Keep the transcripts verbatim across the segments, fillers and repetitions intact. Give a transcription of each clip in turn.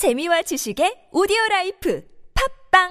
재미와 지식의 오디오라이프 팝빵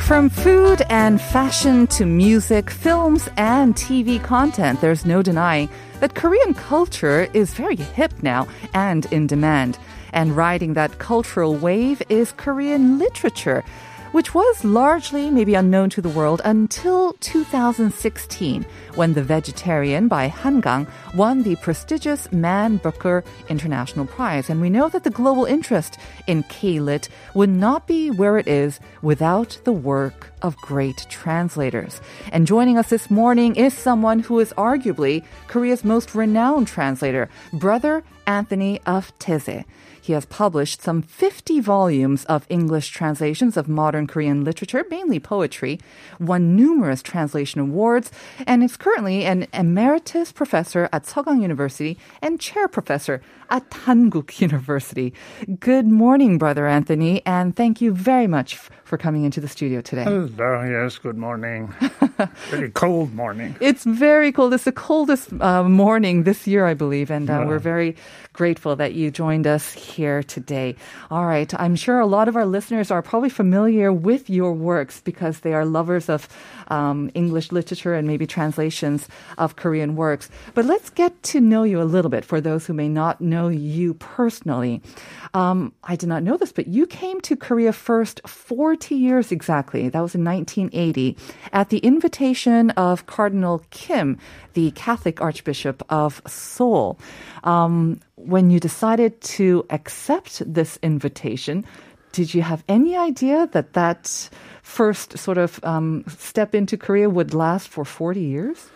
From food and fashion to music, films, and T V content, there's no denying that Korean culture is very hip now and in demand. And riding that cultural wave is Korean literature, which was largely maybe unknown to the world until two thousand sixteen, when The Vegetarian by Han Kang won the prestigious Man Booker International Prize. And we know that the global interest in K-Lit would not be where it is without the work of great translators. And joining us this morning is someone who is arguably Korea's most renowned translator, Brother Anthony of Taizé. He has published some fifty volumes of English translations of modern Korean literature, mainly poetry, won numerous translation awards, and is currently an emeritus professor at Sogang University and chair professor at Hankuk University. Good morning, Brother Anthony, and thank you very much f- for coming into the studio today. Hello, yes, good morning. Very cold morning. It's very cold. It's the coldest uh, morning this year, I believe, and uh, yeah. we're very grateful that you joined us here today. All right, I'm sure a lot of our listeners are probably familiar with your works because they are lovers of um, English literature and maybe translations of Korean works. But let's get to know you a little bit for those who may not know you personally. Um, I did not know this, but you came to Korea first forty years exactly. That was in nineteen eighty at the invitation of Cardinal Kim, the Catholic Archbishop of Seoul. Um, when you decided to accept this invitation, did you have any idea that that first sort of um, step into Korea would last for forty years?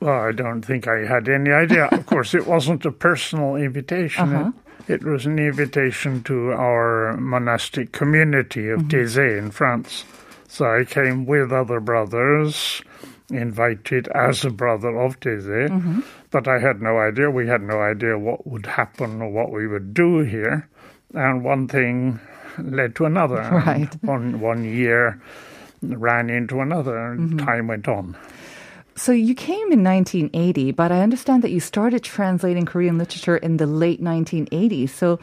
Well, I don't think I had any idea. Of course, it wasn't a personal invitation. Uh-huh. It, it was an invitation to our monastic community of mm-hmm. Taizé in France. So I came with other brothers, invited as a brother of Taizé, mm-hmm. but I had no idea. We had no idea what would happen or what we would do here. And one thing led to another. Right. One, one year ran into another, and mm-hmm. time went on. So you came in nineteen eighty, but I understand that you started translating Korean literature in the late nineteen eighties. So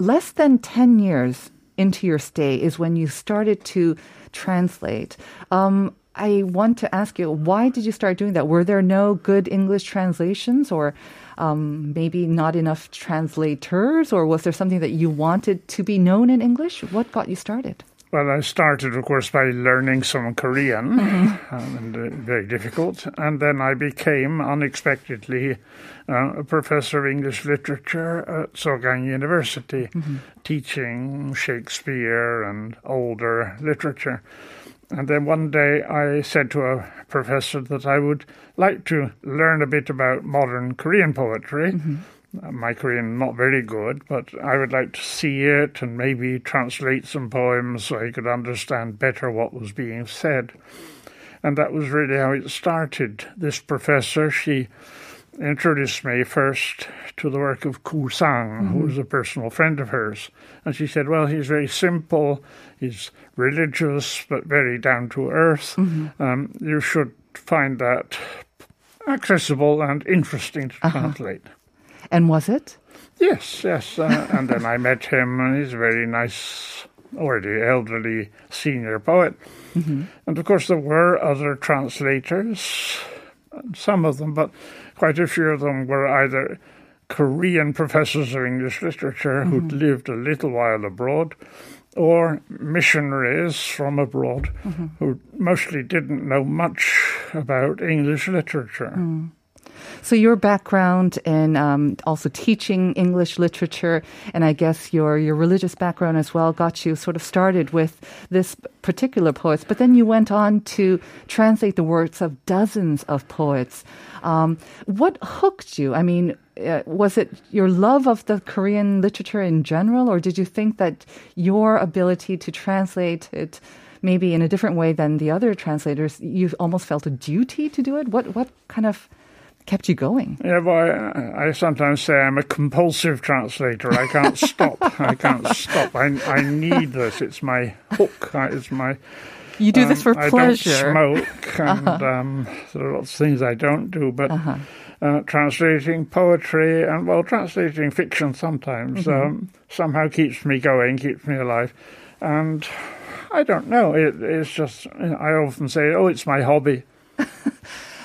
less than ten years into your stay is when you started to translate. Um, I want to ask you, why did you start doing that? Were there no good English translations or um, maybe not enough translators? Or was there something that you wanted to be known in English? What got you started? Well, I started, of course, by learning some Korean, mm-hmm. and uh, very difficult. And then I became, unexpectedly, uh, a professor of English literature at Sogang University, mm-hmm. teaching Shakespeare and older literature. And then one day I said to a professor that I would like to learn a bit about modern Korean poetry. Mm-hmm. My Korean not very good, but I would like to see it and maybe translate some poems so I could understand better what was being said. And that was really how it started. This professor, she introduced me first to the work of Ku Sang, mm-hmm. who was a personal friend of hers. And she said, well, he's very simple, he's religious, but very down to earth. Mm-hmm. Um, you should find that accessible and interesting to uh-huh. translate. And was it? Yes, yes. Uh, and then I met him, and he's a very nice, already elderly senior poet. Mm-hmm. And of course, there were other translators, some of them, but quite a few of them were either Korean professors of English literature mm-hmm. who'd lived a little while abroad, or missionaries from abroad mm-hmm. who mostly didn't know much about English literature. Mm. So your background in um, also teaching English literature, and I guess your, your religious background as well, got you sort of started with this particular poets. But then you went on to translate the works of dozens of poets. Um, what hooked you? I mean, uh, was it your love of the Korean literature in general, or did you think that your ability to translate it maybe in a different way than the other translators, you almost felt a duty to do it? What what kind of kept you going? Yeah, well, I, I sometimes say I'm a compulsive translator. I can't stop. I can't stop. I, I need this. It's my hook. It's my... You do um, this for pleasure. I don't smoke, and uh-huh. um, there are lots of things I don't do, but... Uh-huh. Uh, translating poetry and, well, translating fiction sometimes mm-hmm. um, somehow keeps me going, keeps me alive. And I don't know, it, it's just, I often say, oh, it's my hobby.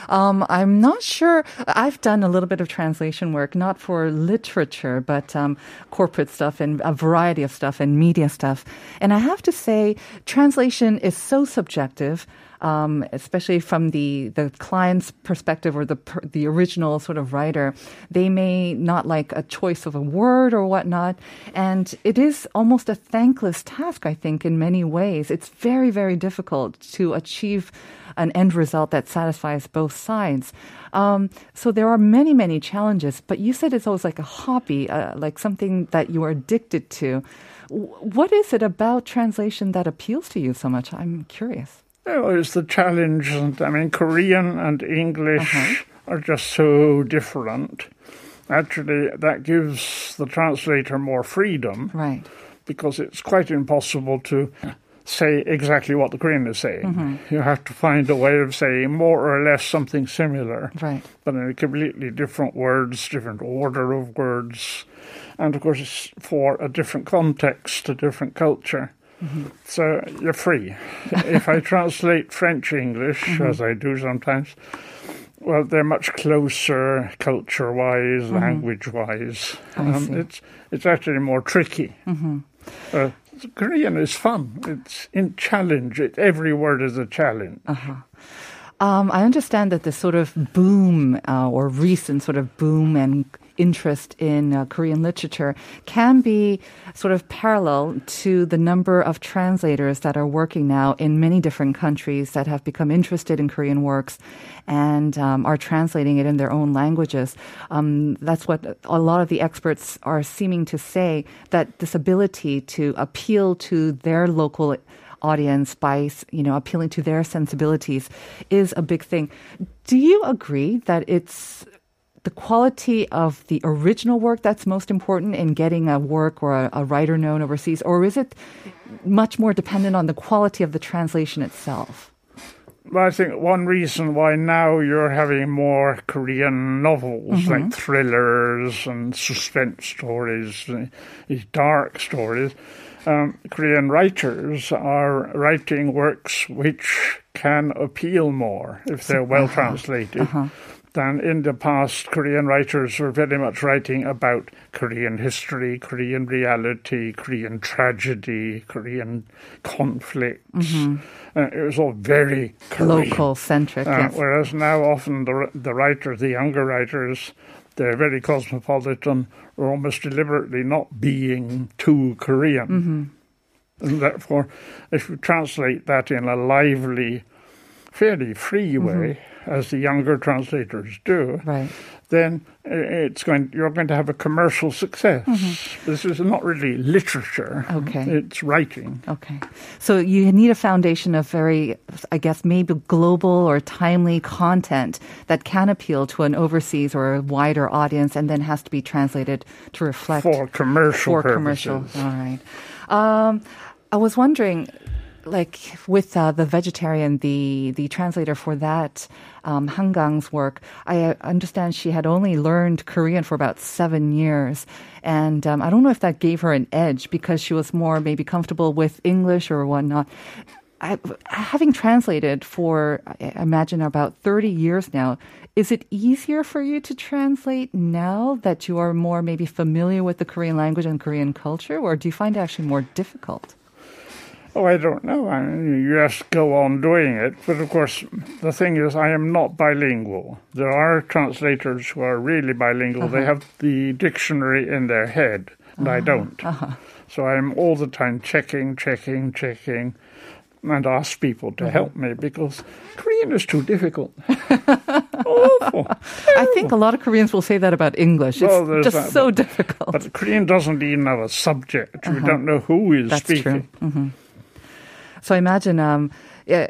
um, I'm not sure. I've done a little bit of translation work, not for literature, but um, corporate stuff and a variety of stuff and media stuff. And I have to say, translation is so subjective. Um, especially from the, the client's perspective or the per, the original sort of writer, they may not like a choice of a word or whatnot. And it is almost a thankless task, I think, in many ways. It's very, very difficult to achieve an end result that satisfies both sides. Um, so there are many, many challenges. But you said it's always like a hobby, uh, like something that you are addicted to. W- what is it about translation that appeals to you so much? I'm curious. Oh, it's the challenge. I mean, Korean and English uh-huh. are just so different. Actually, that gives the translator more freedom. Right. Because it's quite impossible to say exactly what the Korean is saying. Mm-hmm. You have to find a way of saying more or less something similar. Right. But in completely different words, different order of words. And, of course, it's for a different context, a different culture. Mm-hmm. So you're free. If I translate French-English, mm-hmm. as I do sometimes, well, they're much closer culture-wise, mm-hmm. language-wise. Um, it's it's actually more tricky. Mm-hmm. Uh, Korean is fun. It's in challenge. It, every word is a challenge. Uh-huh. Um, I understand that this sort of boom uh, or recent sort of boom and interest in uh, Korean literature can be sort of parallel to the number of translators that are working now in many different countries that have become interested in Korean works and um, are translating it in their own languages. Um, that's what a lot of the experts are seeming to say, that this ability to appeal to their local audience by, you know, appealing to their sensibilities is a big thing. Do you agree that it's the quality of the original work that's most important in getting a work or a, a writer known overseas, or is it much more dependent on the quality of the translation itself? Well, I think one reason why now you're having more Korean novels, mm-hmm. like thrillers and suspense stories, these dark stories, um, Korean writers are writing works which can appeal more if they're well uh-huh. translated. Uh-huh. Than in the past, Korean writers were very much writing about Korean history, Korean reality, Korean tragedy, Korean conflicts. Mm-hmm. Uh, it was all very Korean. Local-centric, uh, yes. Whereas now often the, the writers, the younger writers, they're very cosmopolitan, are almost deliberately not being too Korean. Mm-hmm. And therefore, if you translate that in a lively, fairly free way, mm-hmm. as the younger translators do, right. then it's going. You're going to have a commercial success. Mm-hmm. This is not really literature. Okay, it's writing. Okay, so you need a foundation of very, I guess, maybe global or timely content that can appeal to an overseas or a wider audience, and then has to be translated to reflect for commercial for purposes. commercial. All right. Um, I was wondering. Like with uh, The Vegetarian, the, the translator for that, um, Han Kang's work, I understand she had only learned Korean for about seven years. And um, I don't know if that gave her an edge because she was more maybe comfortable with English or whatnot. I, having translated for, I imagine, about thirty years now, is it easier for you to translate now that you are more maybe familiar with the Korean language and Korean culture? Or do you find it actually more difficult? Oh, I don't know. I mean, you just go on doing it. But, of course, the thing is, I am not bilingual. There are translators who are really bilingual. Uh-huh. They have the dictionary in their head, and uh-huh. I don't. Uh-huh. So I'm all the time checking, checking, checking, and ask people to uh-huh. help me because Korean is too difficult. Awful. I think a lot of Koreans will say that about English. It's well, just that, so but, difficult. But Korean doesn't even have a subject. Uh-huh. We don't know who is That's speaking. That's true. Mm-hmm. So I imagine um,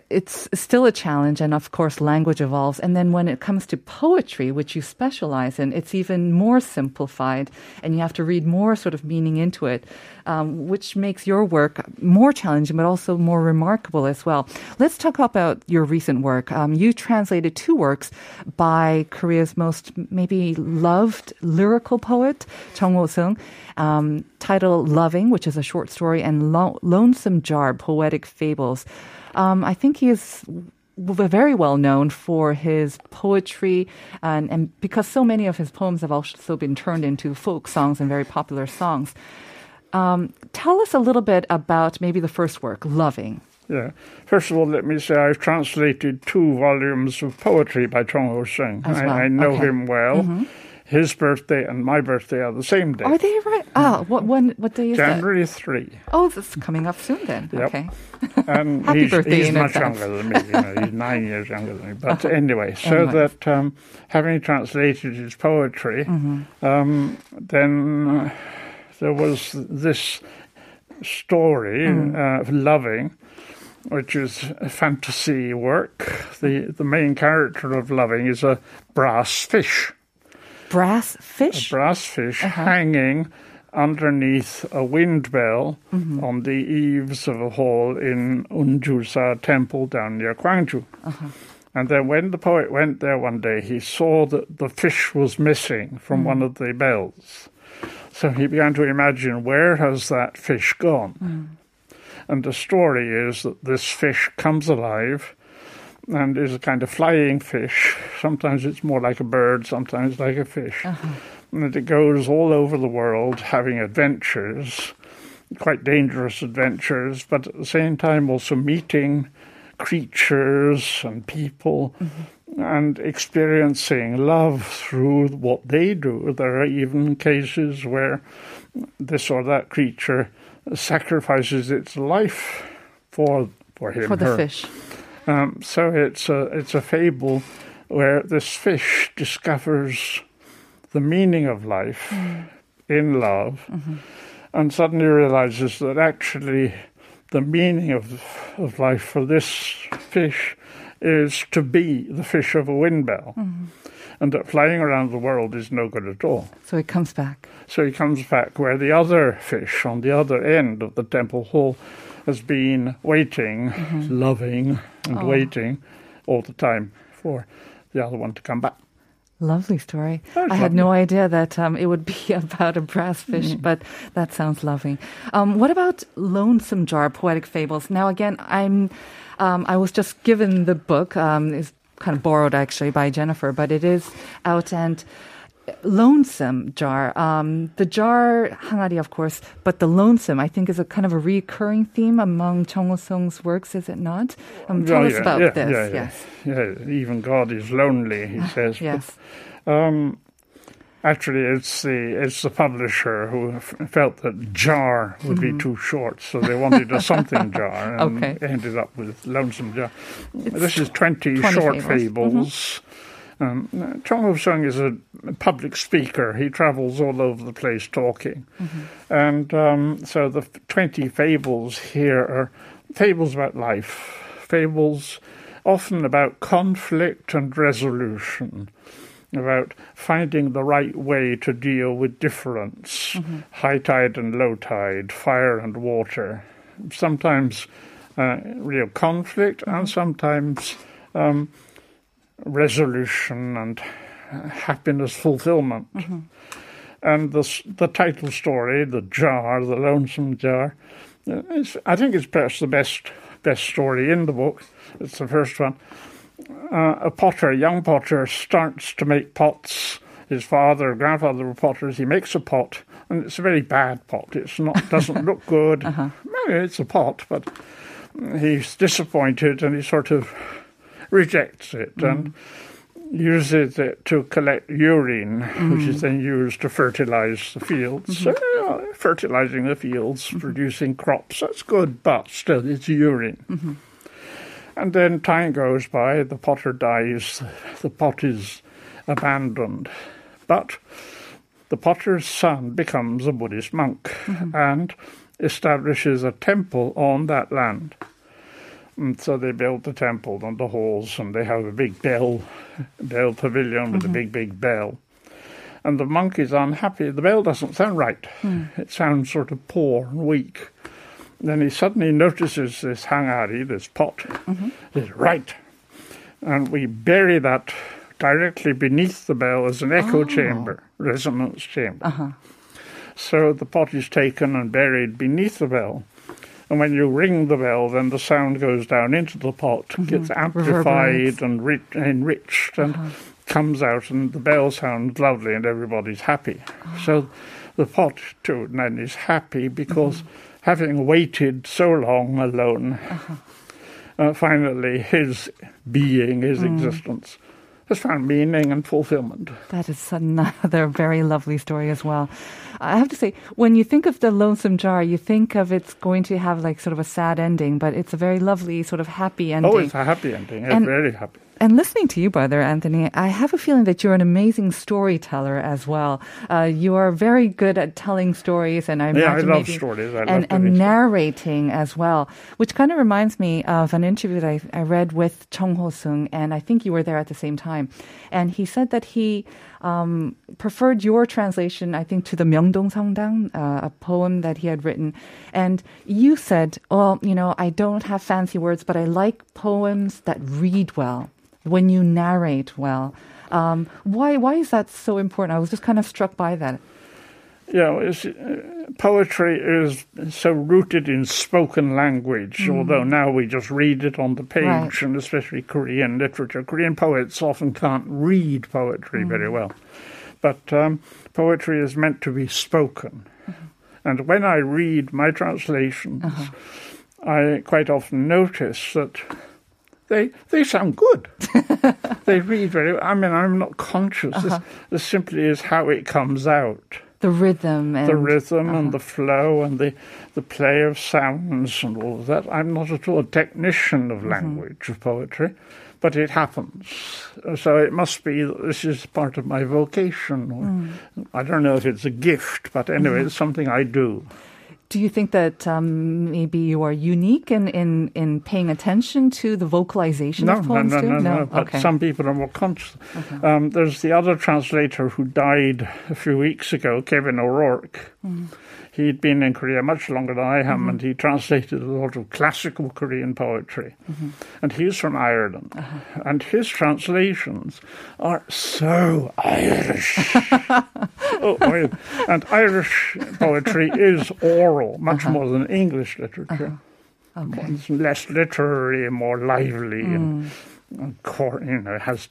it's still a challenge, and of course language evolves. And then when it comes to poetry, which you specialize in, it's even more simplified, and you have to read more sort of meaning into it, um, which makes your work more challenging but also more remarkable as well. Let's talk about your recent work. Um, you translated two works by Korea's most maybe loved lyrical poet, Jeong Ho-seung, um, titled Loving, which is a short story, and Lo- Lonesome Jar, Poetic Fables. Um, I think he is very well known for his poetry, and, and because so many of his poems have also been turned into folk songs and very popular songs. Um, tell us a little bit about maybe the first work, Loving. Yeah. First of all, let me say I've translated two volumes of poetry by Jeong Ho-seung. Well. I, I know okay. him well. Mm-hmm. His birthday and my birthday are the same day. Are they right? Ah, what when? What day is January that? January third. Oh, that's coming up soon then. Yep. Okay. And Happy he's, birthday he's in much advance. Younger than me. You know, he's nine years younger than me. But uh-huh. anyway, so anyway. that um, having translated his poetry, mm-hmm. um, then there was this story mm-hmm. uh, of Loving, which is a fantasy work. The the main character of Loving is a brass fish. Brass fish? A brass fish uh-huh. hanging underneath a windmill mm-hmm. on the eaves of a hall in Unjusa Temple down near Gwangju. Uh-huh. And then when the poet went there one day, he saw that the fish was missing from mm-hmm. one of the bells. So he began to imagine, where has that fish gone? Mm-hmm. And the story is that this fish comes alive and is a kind of flying fish. Sometimes it's more like a bird, sometimes like a fish. Uh-huh. And it goes all over the world having adventures, quite dangerous adventures, but at the same time also meeting creatures and people mm-hmm. and experiencing love through what they do. There are even cases where this or that creature sacrifices its life for for him. For the her. fish. Um, so it's a, it's a fable where this fish discovers the meaning of life mm. in love mm-hmm. and suddenly realizes that actually the meaning of, of life for this fish is to be the fish of a windmill mm-hmm. and that flying around the world is no good at all. So he comes back. So he comes back where the other fish on the other end of the temple hall has been waiting, mm-hmm. loving, and oh. waiting all the time for the other one to come back. Lovely story. That's I lovely. had no idea that um, it would be about a brass fish, mm-hmm. but that sounds lovely. Um, what about Lonesome Jar, Poetic Fables? Now, again, I'm um, I was just given the book. Um, it's kind of borrowed, actually, by Jennifer, but it is out and... Lonesome jar. Um, the jar, hangari, of course, but the lonesome, I think, is a kind of a recurring theme among Jeong Ho-seung's works, is it not? Um, tell oh, yeah, us about yeah, this. Yeah, yeah. Yes. Yeah, even God is lonely, he says. Yes. But, um, actually, it's the it's the publisher who f- felt that jar would mm-hmm. be too short, so they wanted a something jar and okay. ended up with Lonesome Jar. It's this is twenty, twenty short fables. fables. Mm-hmm. Um, Jeong Ho-seung is a public speaker. He travels all over the place talking. Mm-hmm. And um, so the twenty fables here are fables about life, fables often about conflict and resolution, about finding the right way to deal with difference, mm-hmm. high tide and low tide, fire and water, sometimes uh, real conflict and sometimes... Um, resolution and happiness fulfillment. Mm-hmm. And the, the title story, The Jar, The Lonesome Jar, is, I think it's perhaps the best best story in the book. It's the first one. Uh, a potter, a young potter, starts to make pots. His father, grandfather were potters. He makes a pot, and it's a very bad pot. It's not doesn't look good. Uh-huh. Maybe it's a pot, but he's disappointed, and he sort of... rejects it mm-hmm. and uses it to collect urine, mm-hmm. which is then used to fertilize the fields. Mm-hmm. So, you know, fertilizing the fields, mm-hmm. producing crops, that's good, but still it's urine. Mm-hmm. And then time goes by, the potter dies, the pot is abandoned. But the potter's son becomes a Buddhist monk mm-hmm. and establishes a temple on that land. And so they built the temple and the halls, and they have a big bell, bell pavilion with mm-hmm. a big, big bell. And the monkeys are unhappy. The bell doesn't sound right. Mm. It sounds sort of poor and weak. Then he suddenly notices this hangari, this pot. Mm-hmm. He says, right. And we bury that directly beneath the bell as an echo oh. chamber, resonance chamber. Uh-huh. So the pot is taken and buried beneath the bell. And when you ring the bell, then the sound goes down into the pot, mm-hmm. gets amplified and re- enriched and uh-huh. comes out, and the bell sounds lovely and everybody's happy. Uh-huh. So the pot, too, then is happy because mm-hmm. having waited so long alone, uh-huh. uh, finally his being, his mm. existence, has found meaning and fulfillment. That is another very lovely story as well. I have to say, when you think of the Lonesome Jar, you think of it's going to have like sort of a sad ending, but it's a very lovely sort of happy ending. Oh, it's a happy ending. It's and, very happy. And listening to you, Brother Anthony, I have a feeling that you're an amazing storyteller as well. Uh, you are very good at telling stories, and I yeah, imagine I love maybe, stories. I and, love and narrating as well, which kind of reminds me of an interview that I, I read with Jeong Ho-seung, and I think you were there at the same time. And he said that he um, preferred your translation, I think, to the Myeongdong Sangdang, uh, a poem that he had written. And you said, well, you know, I don't have fancy words, but I like poems that read well, when you narrate well. Um, why why is that so important? I was just kind of struck by that. Yeah, well, it's, uh, poetry is so rooted in spoken language, mm. although now we just read it on the page, right. and especially Korean literature. Korean poets often can't read poetry mm. very well. But um, poetry is meant to be spoken. Mm-hmm. And when I read my translations, uh-huh. I quite often notice that They they sound good. They read very well. I mean, I'm not conscious. Uh-huh. This, this simply is how it comes out. The rhythm. And, the rhythm uh-huh. and the flow and the, the play of sounds and all of that. I'm not at all a technician of language, mm-hmm. of poetry, but it happens. So it must be that this is part of my vocation. Or mm. I don't know if it's a gift, but anyway, mm-hmm. it's something I do. Do you think that um, maybe you are unique in, in, in paying attention to the vocalization no, of poems? No, no, no, no, no, no. But okay. some people are more conscious. Okay. Um, there's the other translator who died a few weeks ago, Kevin O'Rourke. Mm. He'd been in Korea much longer than I am, mm-hmm. and he translated a lot of classical Korean poetry. Mm-hmm. And he's from Ireland. Uh-huh. And his translations are so Irish. oh, well. And Irish poetry is oral, much uh-huh. more than English literature. Uh-huh. Okay. It's less literary, more lively, mm. and, and core, you know, has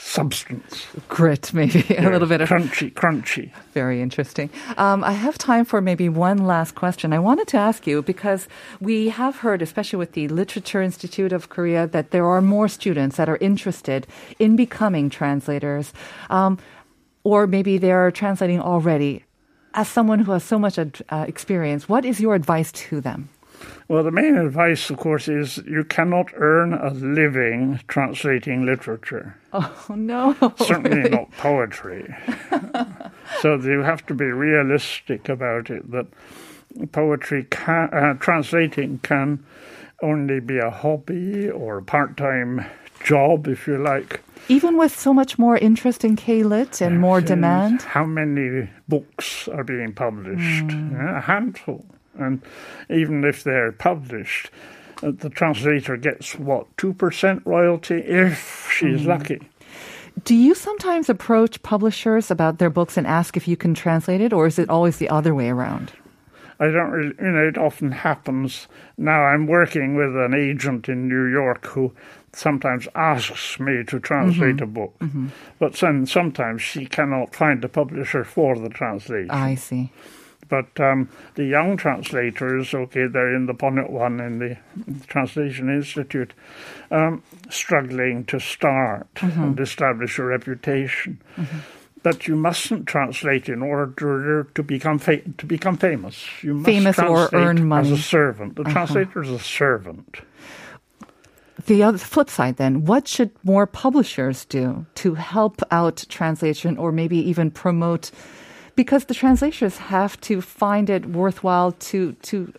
substance. Grit, maybe, yeah, a little bit of... Crunchy, crunchy. Very interesting. Um, I have time for maybe one last question. I wanted to ask you, because we have heard, especially with the Literature Institute of Korea, that there are more students that are interested in becoming translators, um, or maybe they are translating already. As someone who has so much ad- uh, experience, what is your advice to them? Well, the main advice, of course, is you cannot earn a living translating literature. Oh, no. Certainly really? Not poetry. So you have to be realistic about it, that poetry can, uh, translating can only be a hobby or a part-time job, if you like. Even with so much more interest in K-Lit and yes, more demand? How many books are being published? Mm. Yeah, a handful. And even if they're published, uh, the translator gets, what, two percent royalty if she's mm. lucky. Do you sometimes approach publishers about their books and ask if you can translate it, or is it always the other way around? I don't really, you know, it often happens. Now I'm working with an agent in New York who sometimes asks me to translate mm-hmm. a book, mm-hmm. but then sometimes she cannot find a publisher for the translation. I see. But um, the young translators, okay, they're in the Bonnet one in the Translation Institute, um, struggling to start mm-hmm. and establish a reputation. Mm-hmm. But you mustn't translate in order to become fa- to become famous. You must famous translate or earn money. As a servant. The uh-huh. translator is a servant. The other flip side, then, what should more publishers do to help out translation, or maybe even promote? Because the translators have to find it worthwhile to, to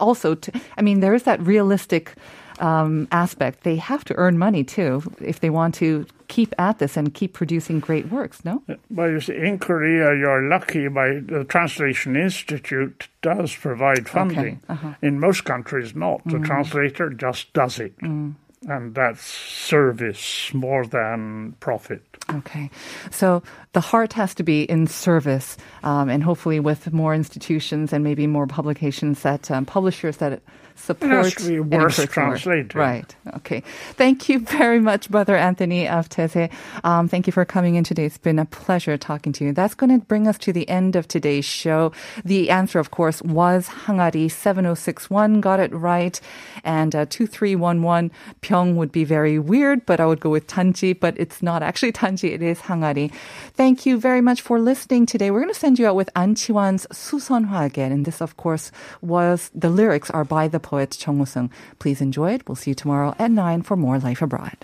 also, to, I mean, there is that realistic um, aspect. They have to earn money, too, if they want to keep at this and keep producing great works, no? Well, you see, in Korea, you're lucky by the Translation Institute does provide funding. Okay. Uh-huh. In most countries, not. Mm. The translator just does it. Mm. And that's service more than profit. Okay. So the heart has to be in service, um, and hopefully with more institutions and maybe more publications that um, publishers that support. It has to be worth translated. Right. Okay. Thank you very much, Brother Anthony of Taizé. Um, thank you for coming in today. It's been a pleasure talking to you. That's going to bring us to the end of today's show. The answer, of course, was Hangari seven oh six one. Got it right. And uh, two three one one. Pyeong would be very weird, but I would go with Tanji, but it's not actually Tanji. It is Hangari. Thank you very much for listening today. We're going to send you out with An Chi-wan's Suseonhwa again. And this, of course, was the lyrics are by the poet Jeong Ho-seung. Please enjoy it. We'll see you tomorrow at nine for more Life Abroad.